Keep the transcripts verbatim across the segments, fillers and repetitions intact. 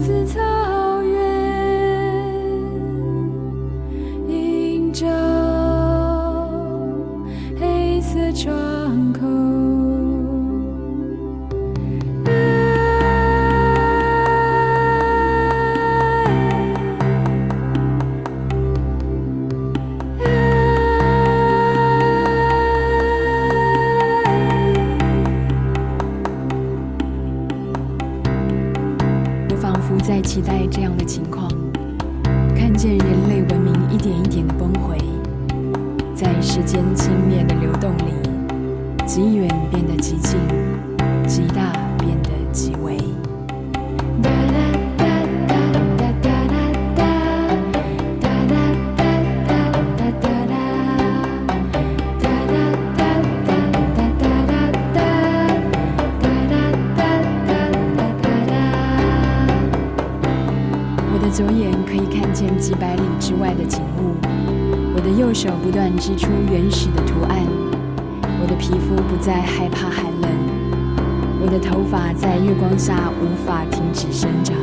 自草原，映照黑色窗口。在期待这样的情况，看见人类文明一点一点的崩毁，在时间轻蔑的流动里，极远变得极近，极大变得极微。左眼可以看见几百里之外的景物，我的右手不断织出原始的图案，我的皮肤不再害怕寒冷，我的头发在月光下无法停止生长。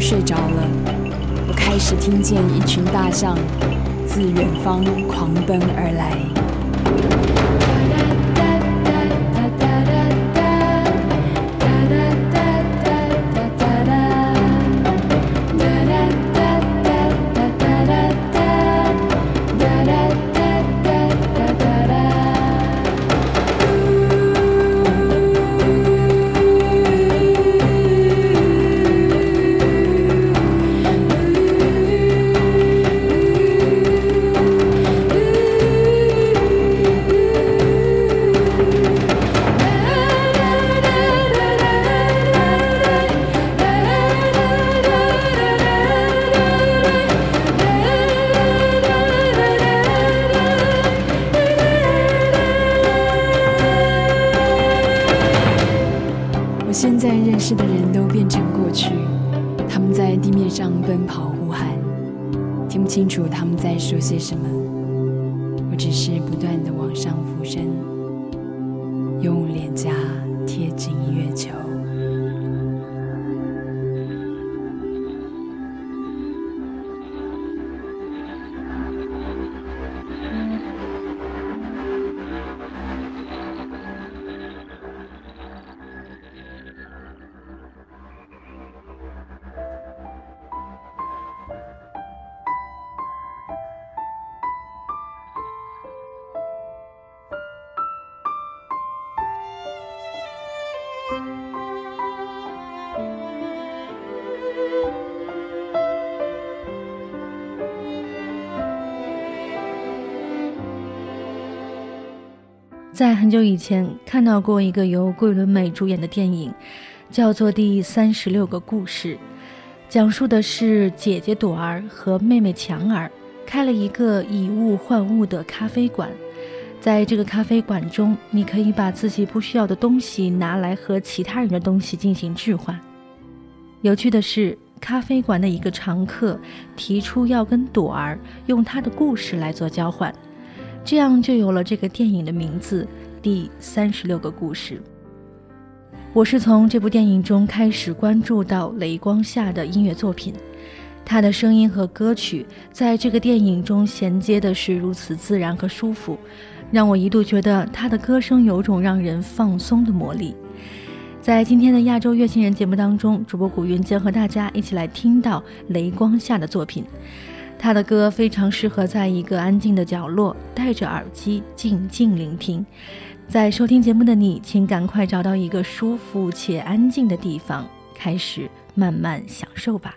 睡着了，我开始听见一群大象自远方狂奔而来。在很久以前看到过一个由桂纶镁主演的电影，叫做《第三十六个故事》，讲述的是姐姐朵儿和妹妹强儿开了一个以物换物的咖啡馆。在这个咖啡馆中，你可以把自己不需要的东西拿来和其他人的东西进行置换。有趣的是，咖啡馆的一个常客提出要跟朵儿用她的故事来做交换，这样就有了这个电影的名字《第三十六个故事》。我是从这部电影中开始关注到雷光夏的音乐作品，他的声音和歌曲在这个电影中衔接的是如此自然和舒服，让我一度觉得他的歌声有种让人放松的魔力。在今天的亚洲乐星人节目当中，主播古云将和大家一起来听到雷光夏的作品。他的歌非常适合在一个安静的角落，戴着耳机静静聆听。在收听节目的你，请赶快找到一个舒服且安静的地方，开始慢慢享受吧。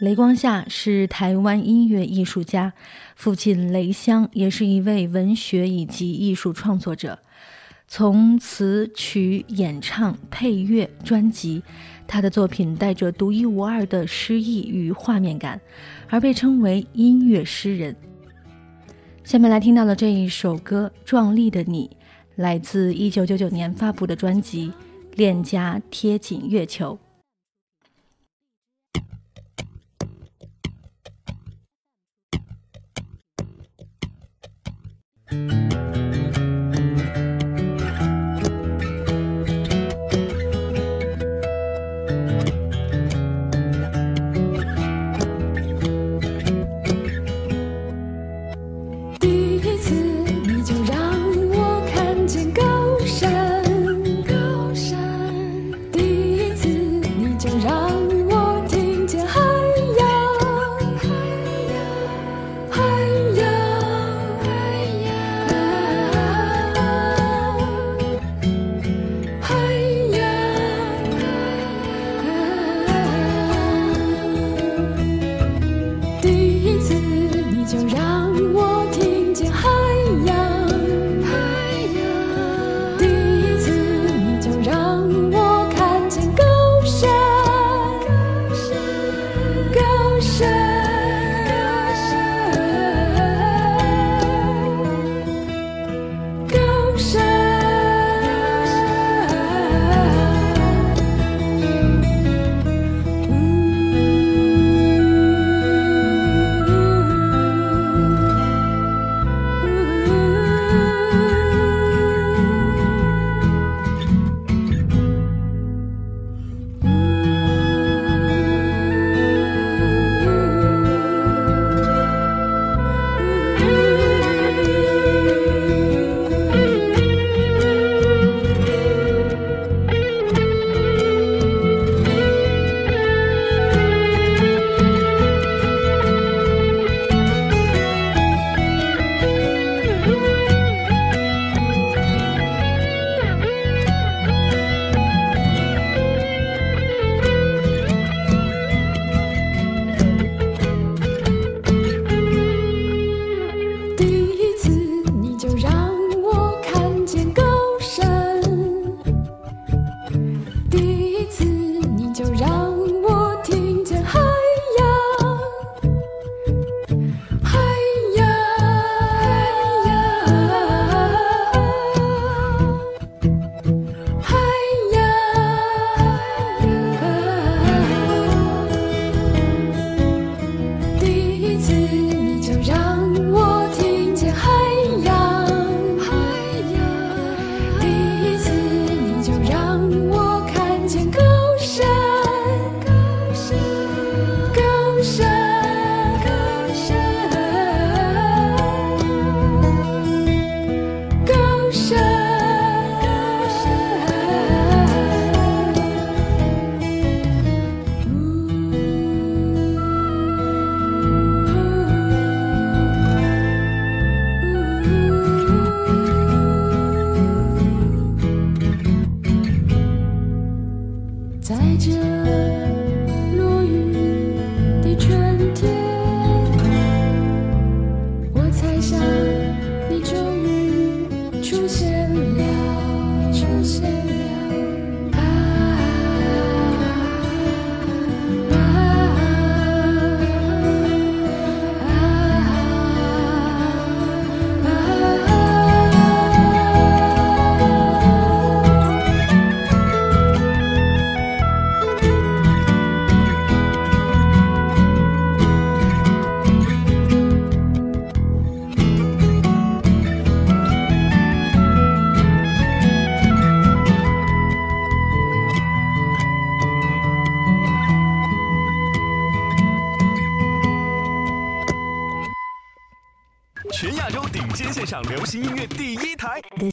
雷光夏是台湾音乐艺术家，父亲雷湘也是一位文学以及艺术创作者。从词曲、演唱、配乐、专辑，他的作品带着独一无二的诗意与画面感，而被称为音乐诗人。下面来听到的这一首歌《壮丽的你》，来自一九九九年发布的专辑《恋家贴紧月球》。第一次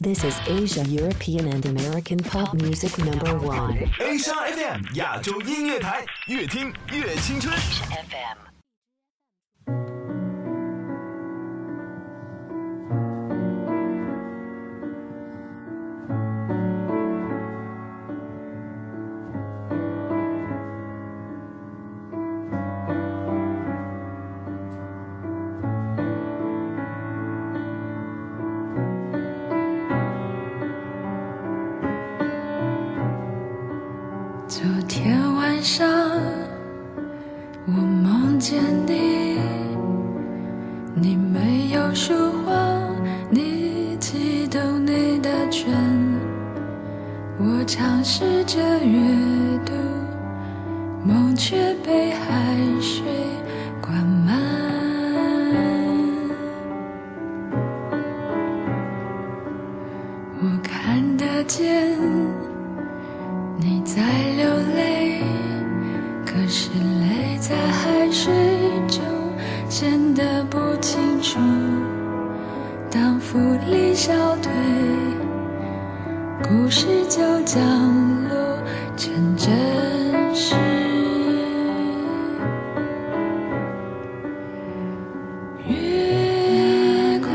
This is Asia European and American Pop Music Number One. Asia エフエム 亚洲音乐台，越听越青春。Asia エフエム。昨天晚上我梦见你，你没有说话，你激动你的唇，我尝试着阅读，梦却被海水灌满。我看得见你在流泪，可是泪在海水中显得不清楚。当浮力消退，故事就降落成真实。越过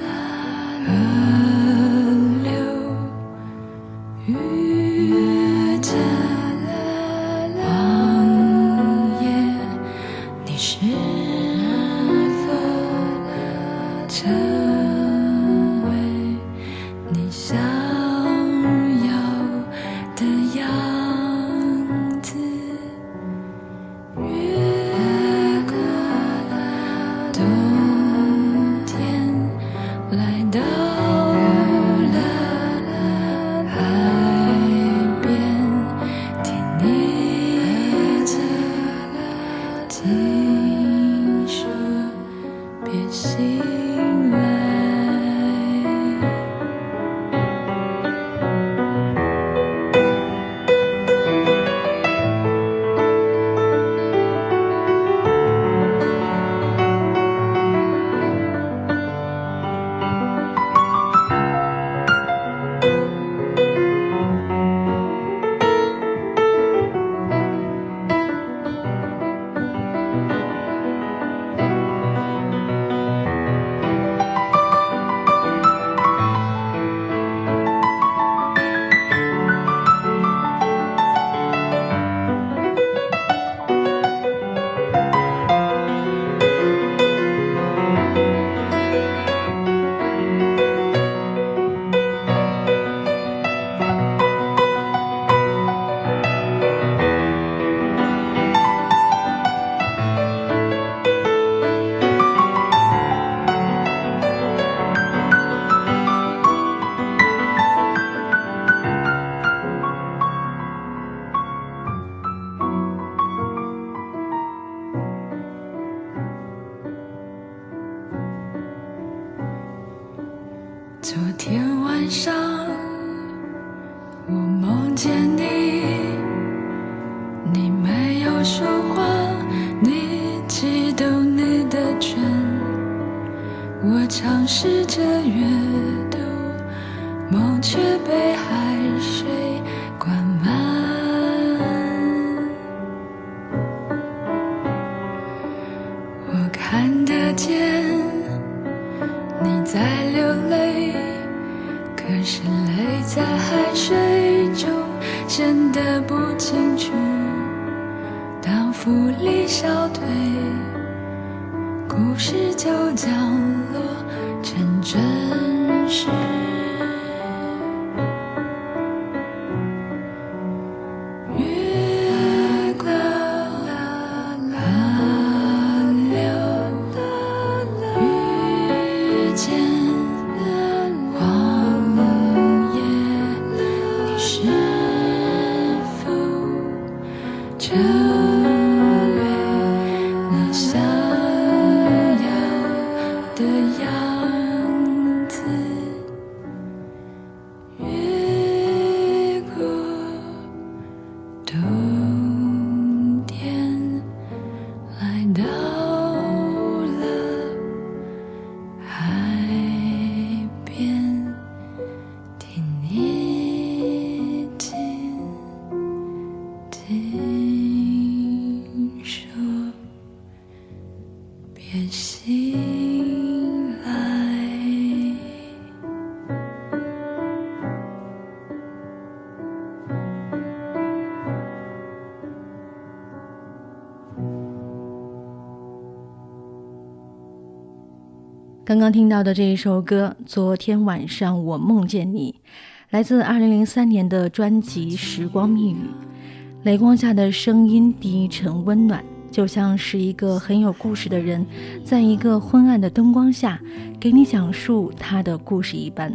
了河流，越见了荒野，你是否成为你想要的样子？越过了冬天，来到。昨天晚上我梦见你，你没有说话，你激动你的唇，我尝试着阅读，梦却被海水灌满。我看得见你在流泪，可是泪在海水中显得不清楚。当浮力消退，故事就降落成真实。刚刚听到的这一首歌《昨天晚上我梦见你》，来自二零零三年的专辑《时光密语》。雷光下的声音低沉温暖，就像是一个很有故事的人在一个昏暗的灯光下给你讲述他的故事一般。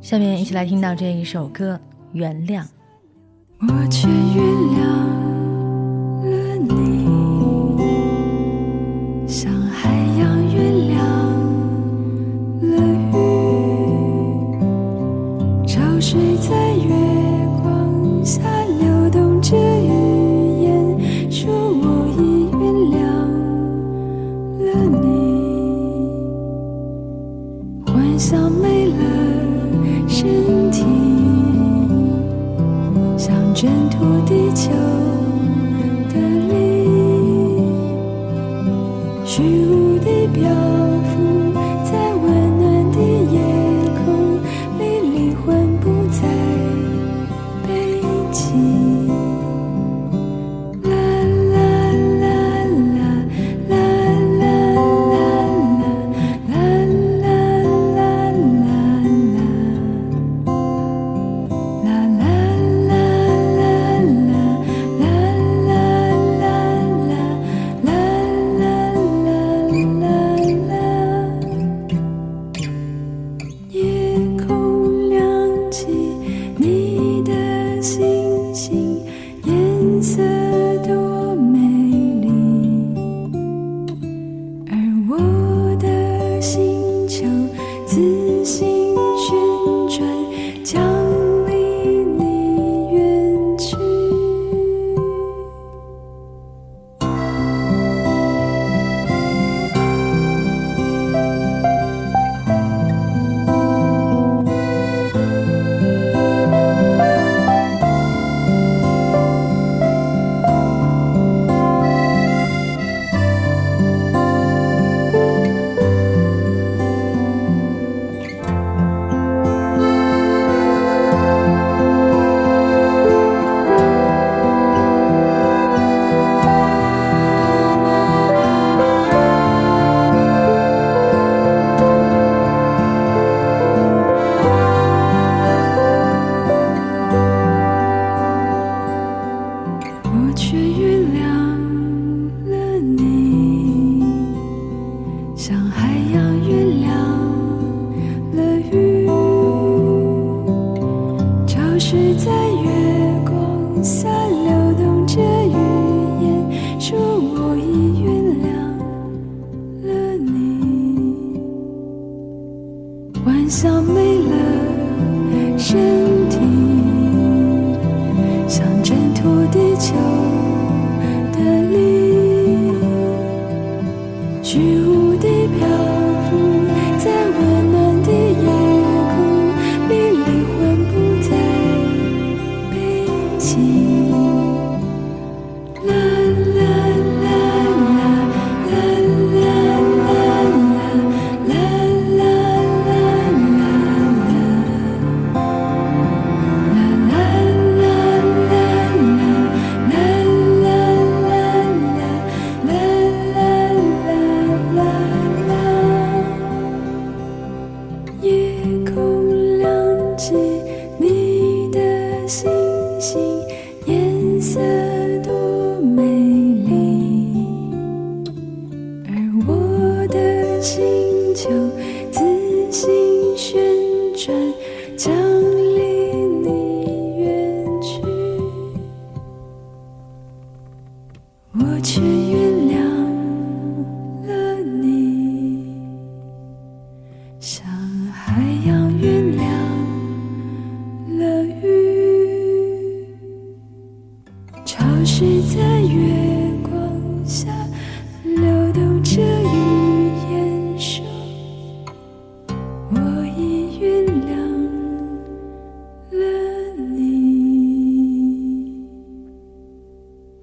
下面一起来听到这一首歌《原谅》。我却原谅了你，像海洋原谅了雨，潮水在月光下流动着语言，说我已原谅了你。幻想没了身体，想挣脱地球的力，虚无地漂浮在温暖的夜空里，灵魂不再背弃。啦啦啦啦啦啦啦啦啦啦啦啦啦。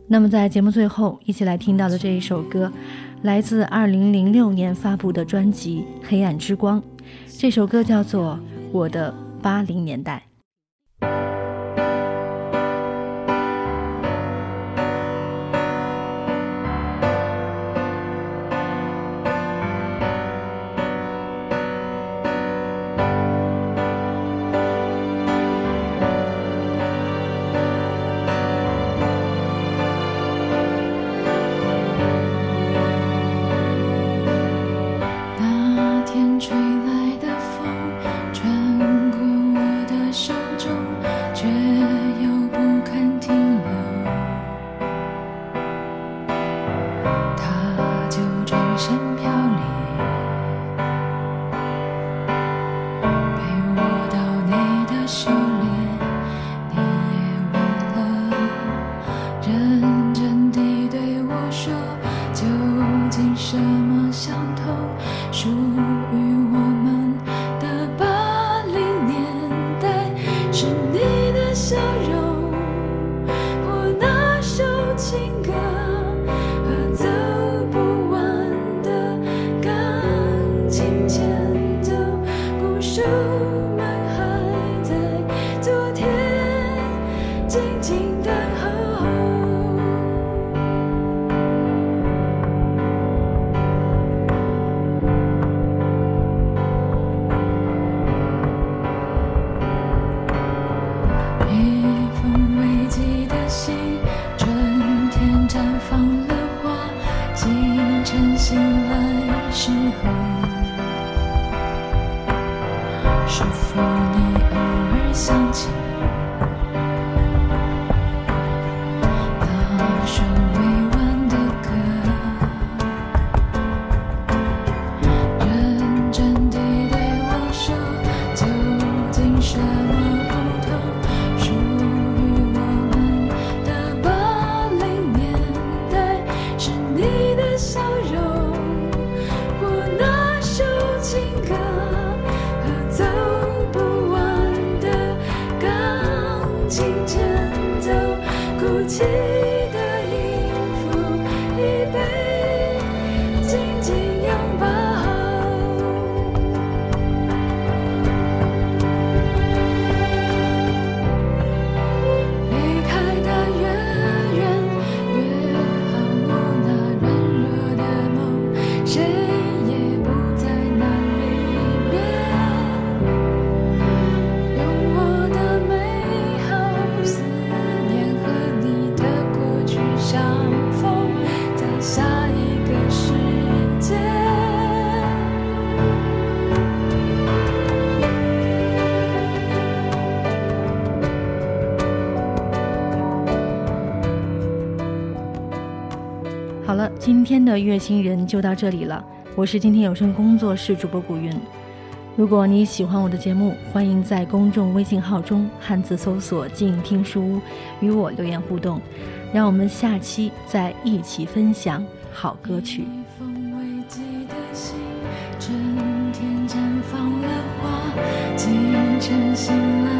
那么在节目最后一起来听到的这一首歌，来自二零零六年发布的专辑《黑暗之光》，这首歌叫做《我的八零年代》。手中，却又不肯停留，它就转身飘离，陪我到你的手里，你也忘了认真地对我说，究竟什么相同，属于笑容或那首情歌和走不完的钢琴前奏，故事们还在昨天静静等候。醒来时候，是否你偶尔想起那首未完的歌，认真地对我说，究竟什么不同，属于我们的八零年代，是你的笑容情歌和走不完的钢琴前奏，哭泣的音符已被紧紧拥抱。离开的越远越好，我那软弱的梦谁好了，今天的乐星人就到这里了。我是今天有声工作室主播古云。如果你喜欢我的节目，欢迎在公众微信号中汉字搜索静听书屋与我留言互动，让我们下期再一起分享好歌曲。春天绽放了花，清晨醒来。